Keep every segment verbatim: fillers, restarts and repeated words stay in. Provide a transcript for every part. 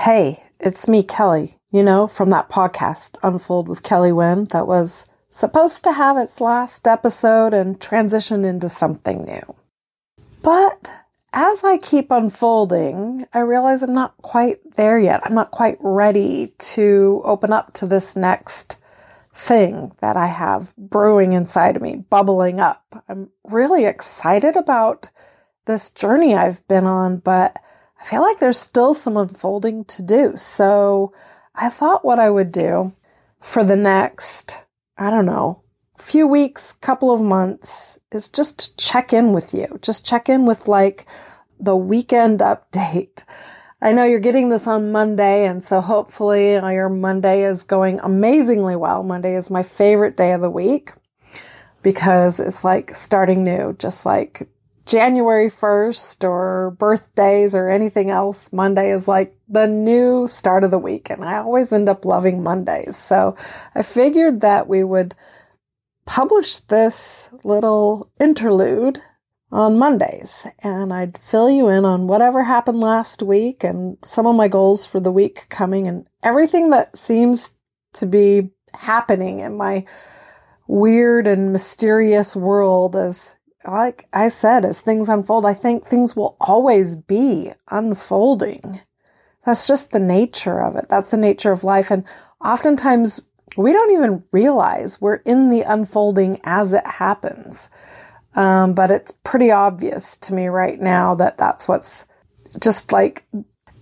Hey, it's me, Kellee, you know, from that podcast, Unfold with Kellee Wynn, that was supposed to have its last episode and transition into something new. But as I keep unfolding, I realize I'm not quite there yet. I'm not quite ready to open up to this next thing that I have brewing inside of me, bubbling up. I'm really excited about this journey I've been on, but I feel like there's still some unfolding to do. So I thought what I would do for the next, I don't know, few weeks, couple of months, is just to check in with you. Just check in with like the weekend update. I know you're getting this on Monday, and so hopefully your Monday is going amazingly well. Monday is my favorite day of the week because it's like starting new, just like January first or birthdays or anything else. Monday is like the new start of the week, and I always end up loving Mondays. So I figured that we would publish this little interlude on Mondays, and I'd fill you in on whatever happened last week and some of my goals for the week coming and everything that seems to be happening in my weird and mysterious world. As like I said, as things unfold, I think things will always be unfolding. That's just the nature of it. That's the nature of life. And oftentimes we don't even realize we're in the unfolding as it happens. Um, but it's pretty obvious to me right now that that's what's just like,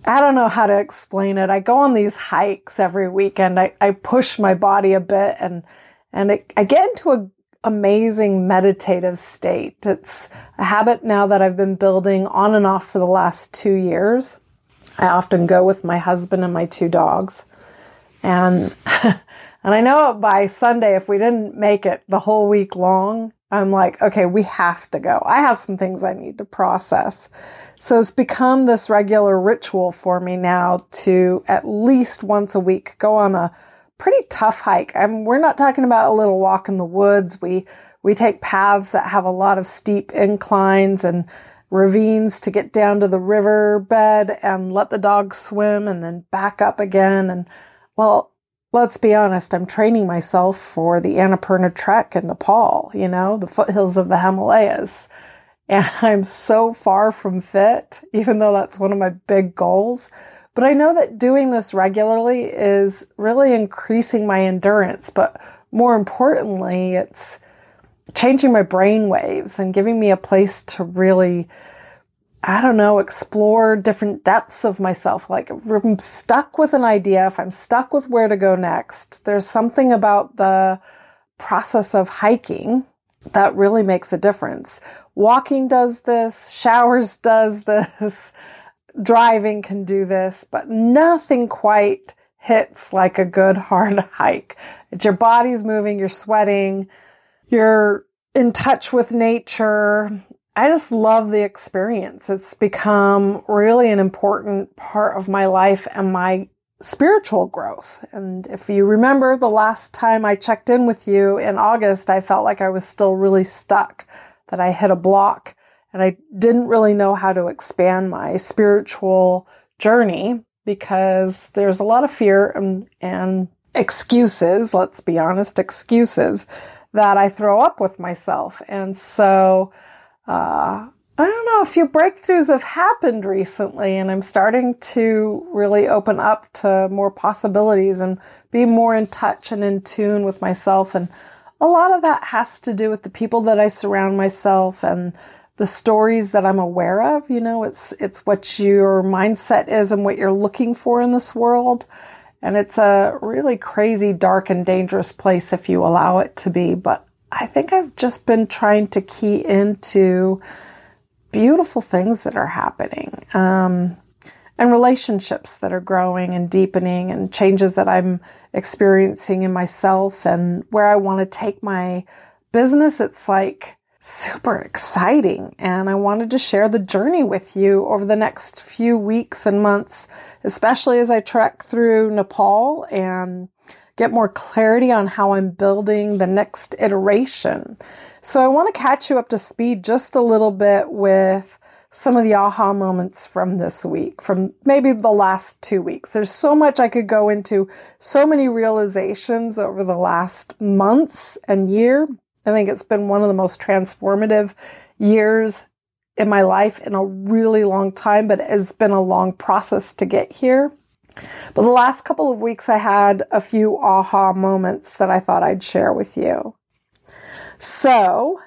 I don't know how to explain it. I go on these hikes every weekend. I, I push my body a bit and, and it, I get into a amazing meditative state. It's a habit now that I've been building on and off for the last two years. I often go with my husband and my two dogs. And and I know by Sunday, if we didn't make it the whole week long, I'm like, okay, we have to go. I have some things I need to process. So it's become this regular ritual for me now to at least once a week go on a pretty tough hike. I mean, we're not talking about a little walk in the woods. We we take paths that have a lot of steep inclines and ravines to get down to the river bed and let the dogs swim and then back up again. And well, let's be honest, I'm training myself for the Annapurna trek in Nepal, you know, the foothills of the Himalayas. And I'm so far from fit, even though that's one of my big goals. But I know that doing this regularly is really increasing my endurance. But more importantly, it's changing my brain waves and giving me a place to really, I don't know, explore different depths of myself. Like if I'm stuck with an idea, if I'm stuck with where to go next, there's something about the process of hiking that really makes a difference. Walking does this, showers does this, driving can do this, but nothing quite hits like a good hard hike. Your body's moving, you're sweating, you're in touch with nature. I just love the experience. It's become really an important part of my life and my spiritual growth. And if you remember the last time I checked in with you in August, I felt like I was still really stuck, that I hit a block and I didn't really know how to expand my spiritual journey because there's a lot of fear and, and excuses, let's be honest, excuses that I throw up with myself. And so Uh, I don't know, a few breakthroughs have happened recently, and I'm starting to really open up to more possibilities and be more in touch and in tune with myself. And a lot of that has to do with the people that I surround myself and the stories that I'm aware of. You know, it's it's what your mindset is and what you're looking for in this world. And it's a really crazy, dark, and dangerous place if you allow it to be. But I think I've just been trying to key into beautiful things that are happening, um, and relationships that are growing and deepening and changes that I'm experiencing in myself and where I want to take my business. It's like super exciting. And I wanted to share the journey with you over the next few weeks and months, especially as I trek through Nepal and get more clarity on how I'm building the next iteration. So I want to catch you up to speed just a little bit with some of the aha moments from this week, from maybe the last two weeks. There's so much I could go into, so many realizations over the last months and year. I think it's been one of the most transformative years in my life in a really long time, but it's been a long process to get here. But the last couple of weeks, I had a few aha moments that I thought I'd share with you. So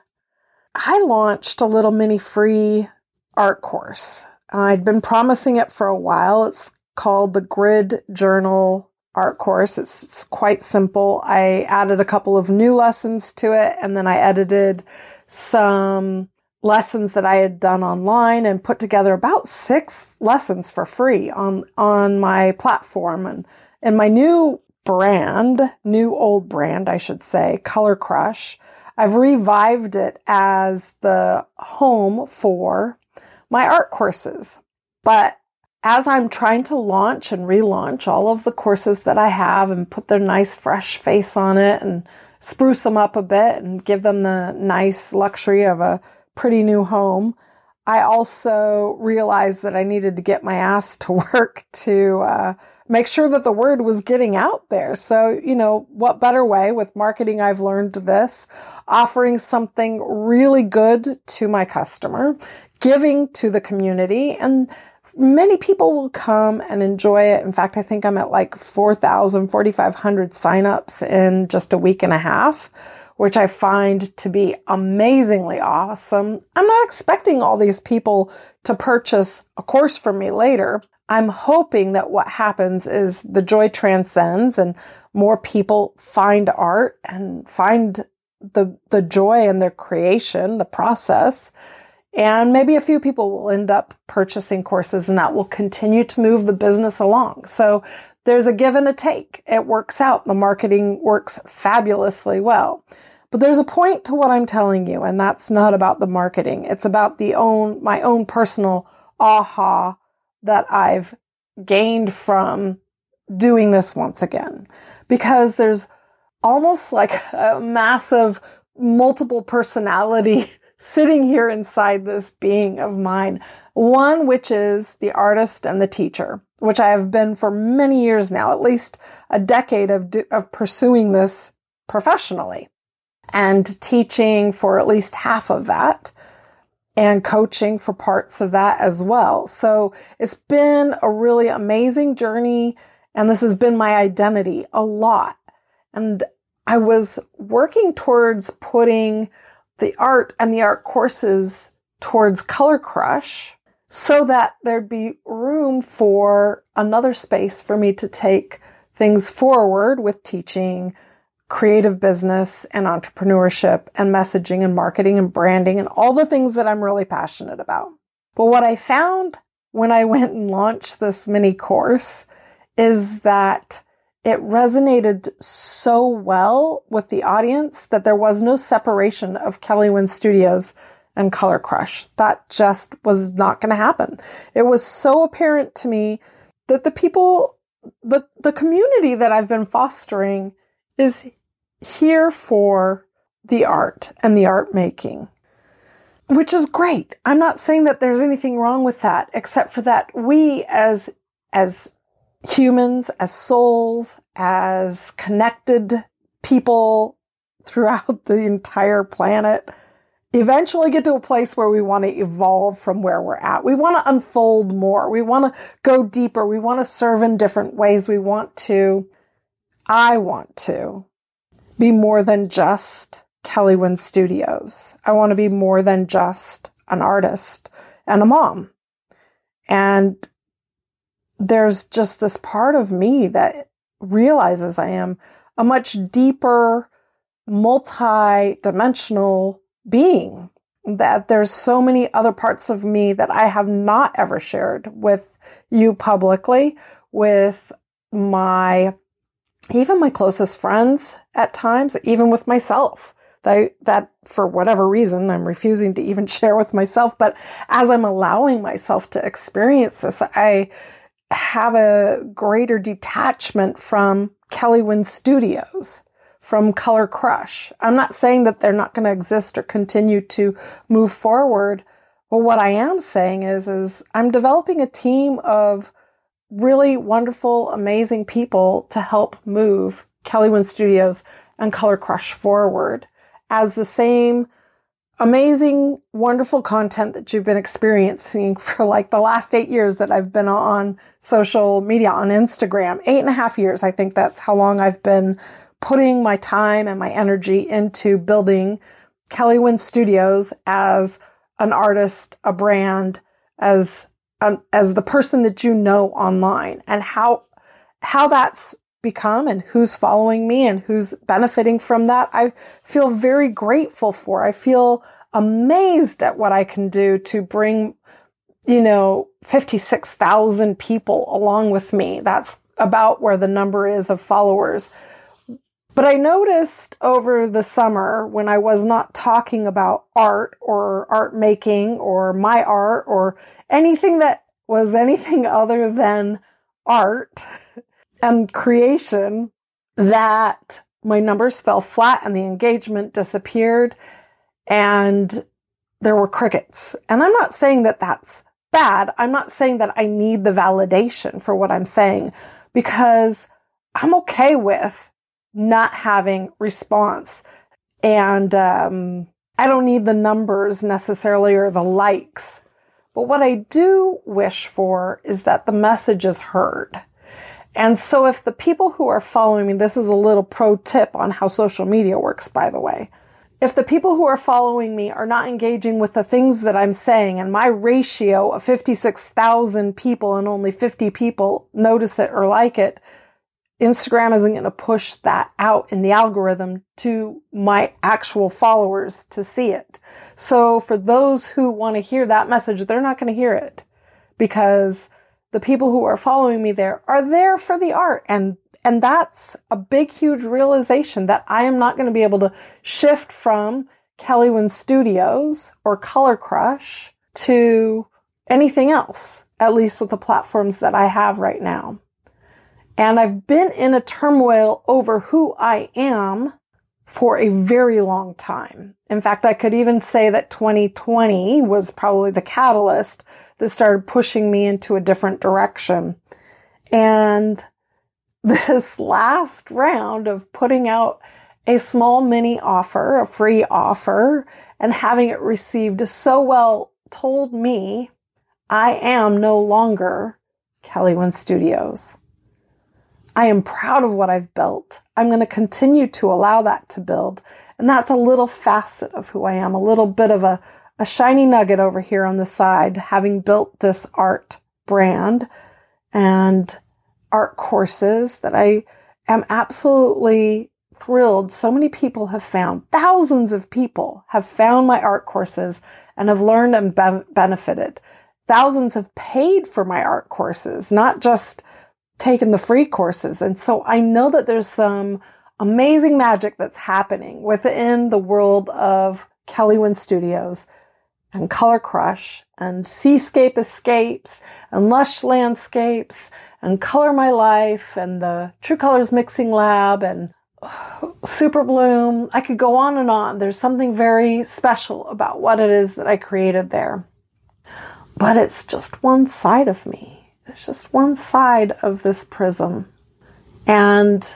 I launched a little mini free art course. I'd been promising it for a while. It's called the Grid Journal Art course. It's, it's quite simple. I added a couple of new lessons to it, and then I edited some lessons that I had done online and put together about six lessons for free on, on my platform. And, and my new brand, new old brand, I should say, Color Crush, I've revived it as the home for my art courses. But as I'm trying to launch and relaunch all of the courses that I have and put their nice fresh face on it and spruce them up a bit and give them the nice luxury of a pretty new home, I also realized that I needed to get my ass to work to uh, make sure that the word was getting out there. So, you know, what better way with marketing? I've learned this, offering something really good to my customer, giving to the community, and many people will come and enjoy it. In fact, I think I'm at like four thousand, forty-five hundred signups in just a week and a half, which I find to be amazingly awesome. I'm not expecting all these people to purchase a course from me later. I'm hoping that what happens is the joy transcends and more people find art and find the, the joy in their creation, the process. And maybe a few people will end up purchasing courses, and that will continue to move the business along. So there's a give and a take. It works out. The marketing works fabulously well. But there's a point to what I'm telling you, and that's not about the marketing. It's about the own my own personal aha that I've gained from doing this once again. Because there's almost like a massive multiple personality sitting here inside this being of mine. One, which is the artist and the teacher, which I have been for many years now, at least a decade of, of pursuing this professionally and teaching for at least half of that and coaching for parts of that as well. So it's been a really amazing journey, and this has been my identity a lot. And I was working towards putting the art and the art courses towards Color Crush so that there'd be room for another space for me to take things forward with teaching creative business and entrepreneurship and messaging and marketing and branding and all the things that I'm really passionate about. But what I found when I went and launched this mini course is that it resonated so well with the audience that there was no separation of Kellee Wynn Studios and Color Crush. That just was not going to happen. It was so apparent to me that the people, the, the community that I've been fostering is here for the art and the art making, which is great. I'm not saying that there's anything wrong with that, except for that we as, as humans, as souls, as connected people throughout the entire planet, eventually get to a place where we want to evolve from where we're at. We want to unfold more. We want to go deeper. We want to serve in different ways. We want to, I want to be more than just Kellee Wynn Studios. I want to be more than just an artist and a mom. And there's just this part of me that realizes I am a much deeper, multi-dimensional being, that there's so many other parts of me that I have not ever shared with you publicly, with my, even my closest friends at times, even with myself. That, that for whatever reason, I'm refusing to even share with myself. But as I'm allowing myself to experience this, I have a greater detachment from Kellee Wynn Studios, from Color Crush. I'm not saying that they're not going to exist or continue to move forward, Well, what I am saying is, is I'm developing a team of really wonderful, amazing people to help move Kellee Wynn Studios and Color Crush forward as the same amazing, wonderful content that you've been experiencing for like the last eight years that I've been on social media, on Instagram. Eight and a half years, I think that's how long I've been putting my time and my energy into building Kellee Wynn Studios as an artist, a brand, as um, as the person that you know online, and how how that's become and who's following me and who's benefiting from that. I feel very grateful for. I feel amazed at what I can do to bring, you know, fifty-six thousand people along with me. That's about where the number is of followers. But I noticed over the summer when I was not talking about art or art making or my art or anything that was anything other than art and creation, that my numbers fell flat and the engagement disappeared and there were crickets. And I'm not saying that that's bad. I'm not saying that I need the validation for what I'm saying, because I'm okay with not having response. And um, I don't need the numbers necessarily or the likes. But what I do wish for is that the message is heard. And so if the people who are following me, this is a little pro tip on how social media works, by the way. If the people who are following me are not engaging with the things that I'm saying, and my ratio of fifty-six thousand people and only fifty people notice it or like it, Instagram isn't going to push that out in the algorithm to my actual followers to see it. So for those who want to hear that message, they're not going to hear it, because the people who are following me there are there for the art. And, and that's a big, huge realization that I am not going to be able to shift from Kellee Wynn Studios or Color Crush to anything else, at least with the platforms that I have right now. And I've been in a turmoil over who I am for a very long time. In fact, I could even say that twenty twenty was probably the catalyst that started pushing me into a different direction. And this last round of putting out a small mini offer, a free offer, and having it received so well told me I am no longer Kellee Wynn Studios. I am proud of what I've built. I'm going to continue to allow that to build. And that's a little facet of who I am, a little bit of a, a shiny nugget over here on the side, having built this art brand and art courses that I am absolutely thrilled. So many people have found, thousands of people have found my art courses and have learned and be- benefited. Thousands have paid for my art courses, not just taken the free courses. And so I know that there's some amazing magic that's happening within the world of Kellee Wynn Studios and Color Crush and Seascape Escapes and Lush Landscapes and Color My Life and the True Colors Mixing Lab and Super Bloom. I could go on and on. There's something very special about what it is that I created there. But it's just one side of me. It's just one side of this prism, and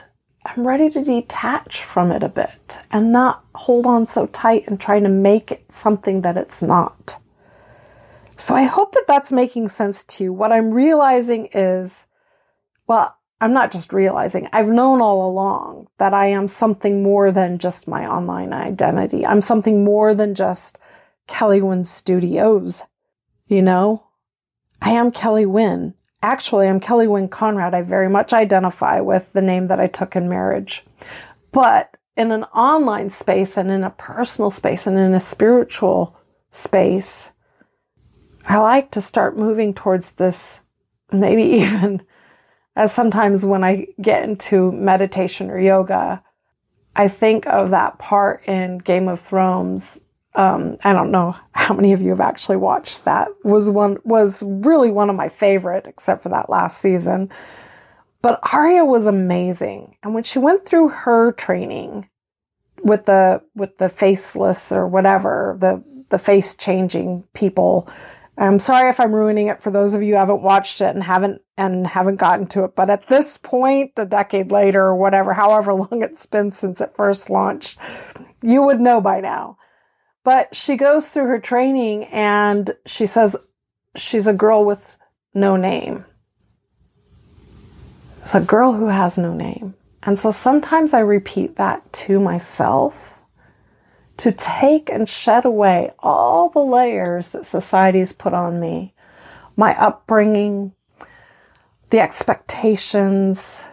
I'm ready to detach from it a bit and not hold on so tight and trying to make it something that it's not. So I hope that that's making sense to you. What I'm realizing is, well, I'm not just realizing, I've known all along that I am something more than just my online identity. I'm something more than just Kellee Wynn Studios, you know? I am Kellee Wynn. Actually, I'm Kellee Wynn Conrad. I very much identify with the name that I took in marriage. But in an online space and in a personal space and in a spiritual space, I like to start moving towards this, maybe even as sometimes when I get into meditation or yoga, I think of that part in Game of Thrones. Um, I don't know how many of you have actually watched that. Was one was really one of my favorite, except for that last season. But Arya was amazing, and when she went through her training with the with the faceless or whatever, the the face changing people. I'm sorry if I'm ruining it for those of you who haven't watched it and haven't and haven't gotten to it. But at this point, a decade later or whatever, however long it's been since it first launched, you would know by now. But she goes through her training and she says she's a girl with no name. It's a girl who has no name. And so sometimes I repeat that to myself, to take and shed away all the layers that society's put on me, my upbringing, the expectations,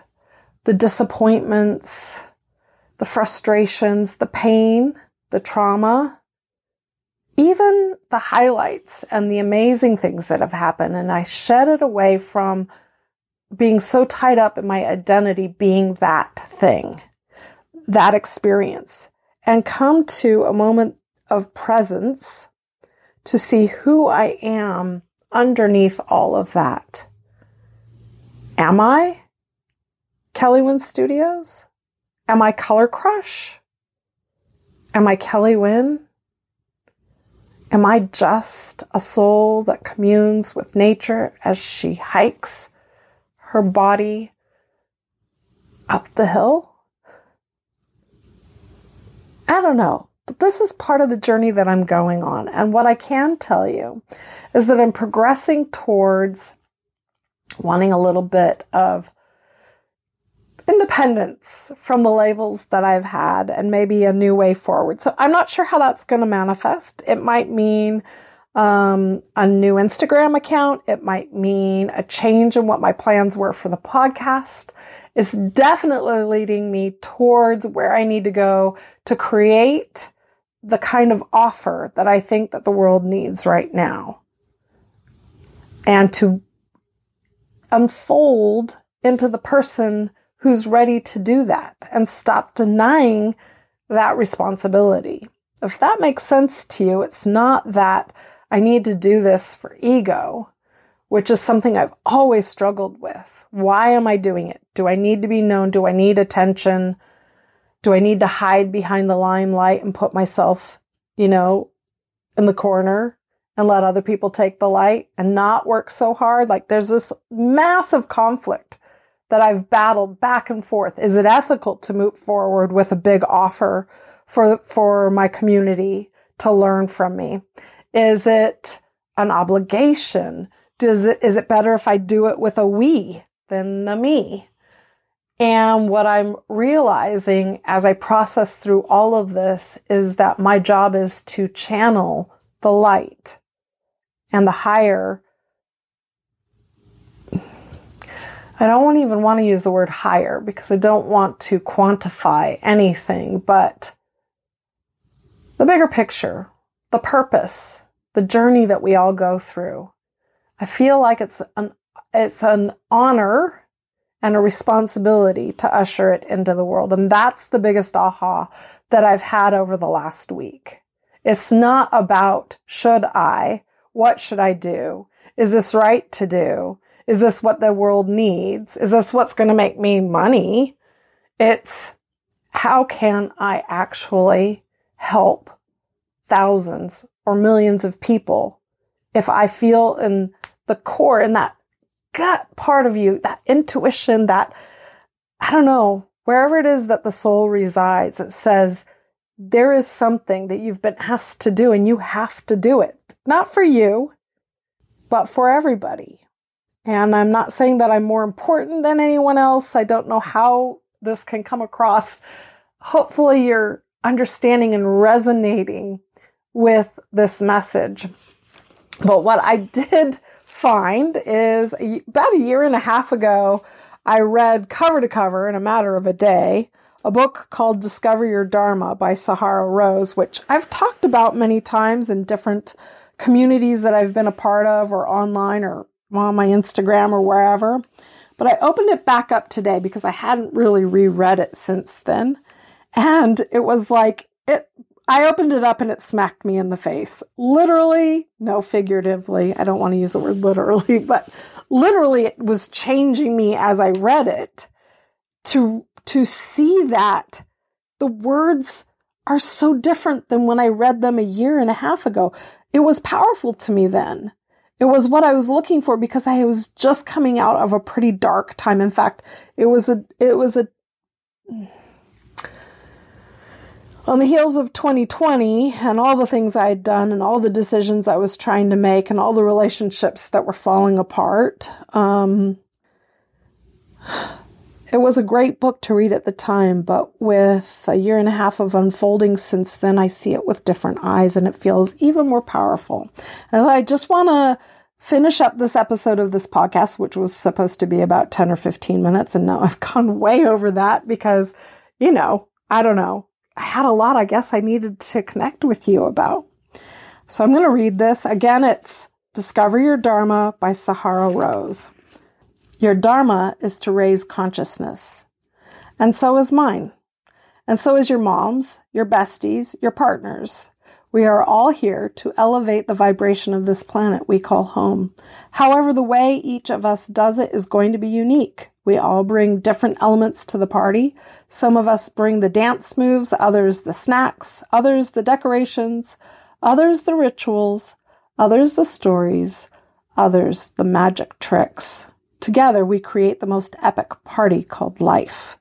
the disappointments, the frustrations, the pain, the trauma, even the highlights and the amazing things that have happened. And I shed it away from being so tied up in my identity being that thing, that experience, and come to a moment of presence to see who I am underneath all of that. Am I Kellee Wynn Studios? Am I Color Crush? Am I Kellee Wynn? Am I just a soul that communes with nature as she hikes her body up the hill? I don't know, but this is part of the journey that I'm going on. And what I can tell you is that I'm progressing towards wanting a little bit of independence from the labels that I've had and maybe a new way forward. So I'm not sure how that's going to manifest. It might mean um, a new Instagram account. It might mean a change in what my plans were for the podcast. It's definitely leading me towards where I need to go to create the kind of offer that I think that the world needs right now, and to unfold into the person who's ready to do that and stop denying that responsibility. If that makes sense to you, it's not that I need to do this for ego, which is something I've always struggled with. Why am I doing it? Do I need to be known? Do I need attention? Do I need to hide behind the limelight and put myself, you know, in the corner and let other people take the light and not work so hard? Like, there's this massive conflict that I've battled back and forth. Is it ethical to move forward with a big offer for, for my community to learn from me? Is it an obligation? Does it, is it better if I do it with a we than a me? And what I'm realizing as I process through all of this is that my job is to channel the light and the higher. I don't even want to use the word higher because I don't want to quantify anything, but the bigger picture, the purpose, the journey that we all go through. I feel like it's an it's an honor and a responsibility to usher it into the world. And that's the biggest aha that I've had over the last week. It's not about should I, what should I do? Is this right to do? Is this what the world needs? Is this what's going to make me money? It's how can I actually help thousands or millions of people if I feel in the core, in that gut part of you, that intuition, that, I don't know, wherever it is that the soul resides, it says, there is something that you've been asked to do and you have to do it. Not for you, but for everybody. And I'm not saying that I'm more important than anyone else. I don't know how this can come across. Hopefully you're understanding and resonating with this message. But what I did find is about a year and a half ago, I read cover to cover in a matter of a day, a book called Discover Your Dharma by Sahara Rose, which I've talked about many times in different communities that I've been a part of or online or on my Instagram or wherever. But I opened it back up today because I hadn't really reread it since then. And it was like, it I opened it up and it smacked me in the face. Literally, no, figuratively. I don't want to use the word literally, but literally it was changing me as I read it to, to see that the words are so different than when I read them a year and a half ago. It was powerful to me then. It was what I was looking for because I was just coming out of a pretty dark time. In fact, it was a, it was a, on the heels of twenty twenty and all the things I had done and all the decisions I was trying to make and all the relationships that were falling apart. Um, it was a great book to read at the time, but with a year and a half of unfolding since then, I see it with different eyes and it feels even more powerful. And I just want to finish up this episode of this podcast, which was supposed to be about ten or fifteen minutes. And now I've gone way over that because, you know, I don't know. I had a lot, I guess, I needed to connect with you about. So I'm going to read this. Again, it's Discover Your Dharma by Sahara Rose. Your Dharma is to raise consciousness. And so is mine. And so is your mom's, your besties, your partners. We are all here to elevate the vibration of this planet we call home. However, the way each of us does it is going to be unique. We all bring different elements to the party. Some of us bring the dance moves, others the snacks, others the decorations, others the rituals, others the stories, others the magic tricks. Together, we create the most epic party called life.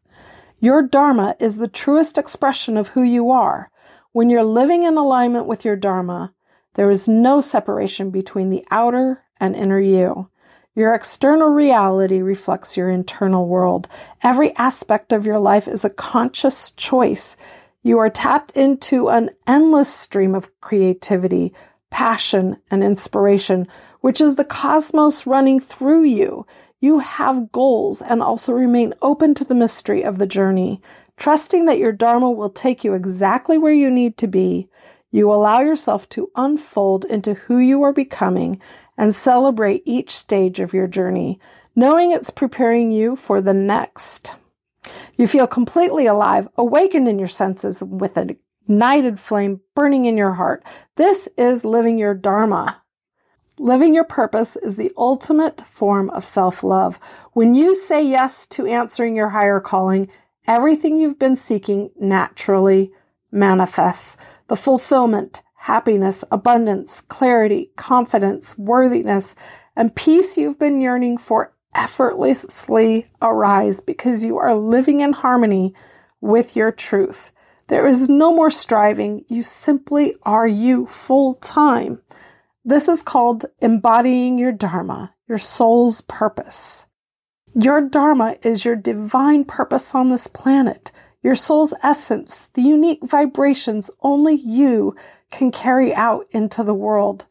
Your Dharma is the truest expression of who you are. When you're living in alignment with your Dharma, there is no separation between the outer and inner you. Your external reality reflects your internal world. Every aspect of your life is a conscious choice. You are tapped into an endless stream of creativity, passion, and inspiration, which is the cosmos running through you. You have goals and also remain open to the mystery of the journey, trusting that your Dharma will take you exactly where you need to be. You allow yourself to unfold into who you are becoming and celebrate each stage of your journey, knowing it's preparing you for the next. You feel completely alive, awakened in your senses with an ignited flame burning in your heart. This is living your Dharma. Living your purpose is the ultimate form of self-love. When you say yes to answering your higher calling, everything you've been seeking naturally manifests. The fulfillment, happiness, abundance, clarity, confidence, worthiness, and peace you've been yearning for effortlessly arise because you are living in harmony with your truth. There is no more striving. You simply are you full time. This is called embodying your Dharma, your soul's purpose. Your Dharma is your divine purpose on this planet. Your soul's essence, the unique vibrations only you can carry out into the world.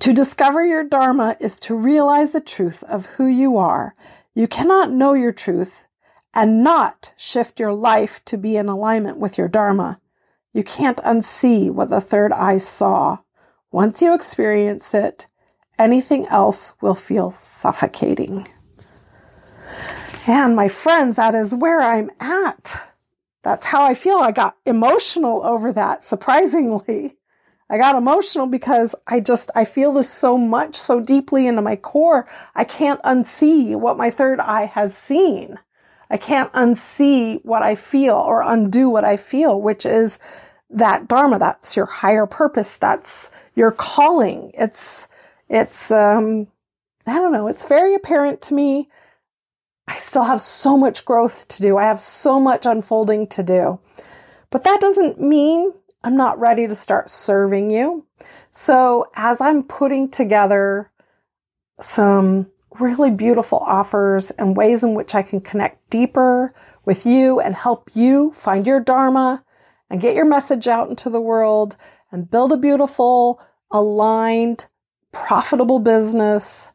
To discover your Dharma is to realize the truth of who you are. You cannot know your truth and not shift your life to be in alignment with your Dharma. You can't unsee what the third eye saw. Once you experience it, anything else will feel suffocating. And my friends, that is where I'm at. That's how I feel. I got emotional over that, surprisingly. I got emotional because I just, I feel this so much, so deeply into my core. I can't unsee what my third eye has seen. I can't unsee what I feel or undo what I feel, which is that Dharma. That's your higher purpose. That's your calling. It's, it's, um, I don't know. It's very apparent to me. I still have so much growth to do. I have so much unfolding to do. But that doesn't mean I'm not ready to start serving you. So as I'm putting together some really beautiful offers and ways in which I can connect deeper with you and help you find your Dharma and get your message out into the world and build a beautiful, aligned, profitable business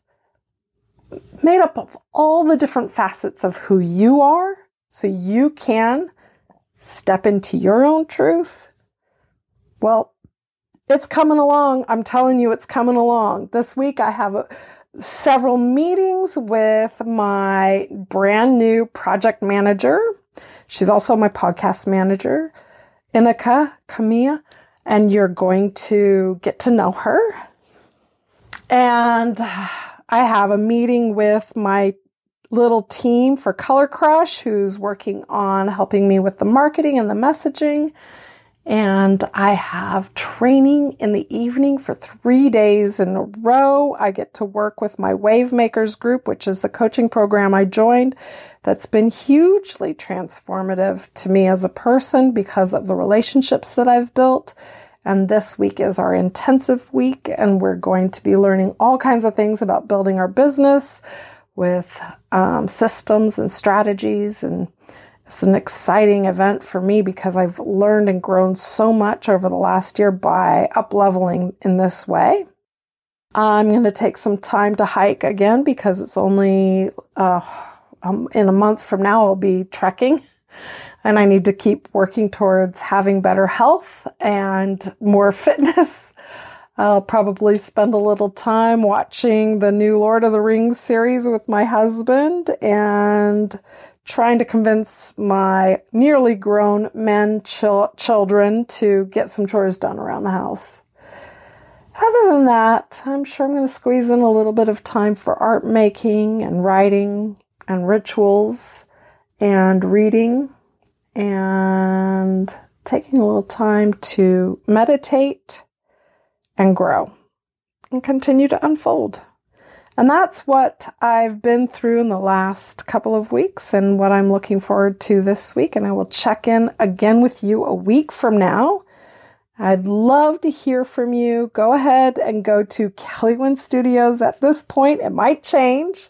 made up of all the different facets of who you are, so you can step into your own truth. Well, it's coming along. I'm telling you, it's coming along. This week, I have a, several meetings with my brand new project manager. She's also my podcast manager, Inika Kamia, and you're going to get to know her. And I have a meeting with my little team for Color Crush, who's working on helping me with the marketing and the messaging. and I have training in the evening for three days in a row. I get to work with my Wave Makers group, which is the coaching program I joined. That's been hugely transformative to me as a person because of the relationships that I've built. And this week is our intensive week, and we're going to be learning all kinds of things about building our business with um, systems and strategies. And it's an exciting event for me because I've learned and grown so much over the last year by up-leveling in this way. I'm going to take some time to hike again because it's only uh, um, in a month from now I'll be trekking. And I need to keep working towards having better health and more fitness. I'll probably spend a little time watching the new Lord of the Rings series with my husband and trying to convince my nearly grown men chil- children to get some chores done around the house. Other than that, I'm sure I'm going to squeeze in a little bit of time for art making and writing and rituals and reading, and taking a little time to meditate and grow and continue to unfold. And that's what I've been through in the last couple of weeks and what I'm looking forward to this week. And I will check in again with you a week from now. I'd love to hear from you. Go ahead and go to Kellee Wynn Studios at this point. It might change.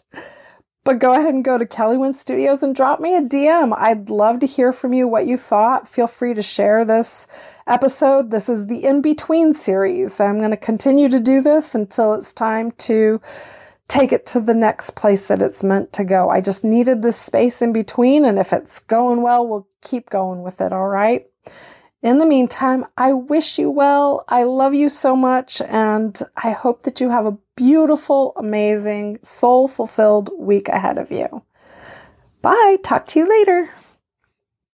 But go ahead and go to Kellee Wynn Studios and drop me a D M. I'd love to hear from you what you thought. Feel free to share this episode. This is the in-between series. I'm going to continue to do this until it's time to take it to the next place that it's meant to go. I just needed this space in between, and if it's going well, we'll keep going with it, all right? In the meantime, I wish you well. I love you so much, and I hope that you have a beautiful, amazing, soul-fulfilled week ahead of you. Bye. Talk to you later.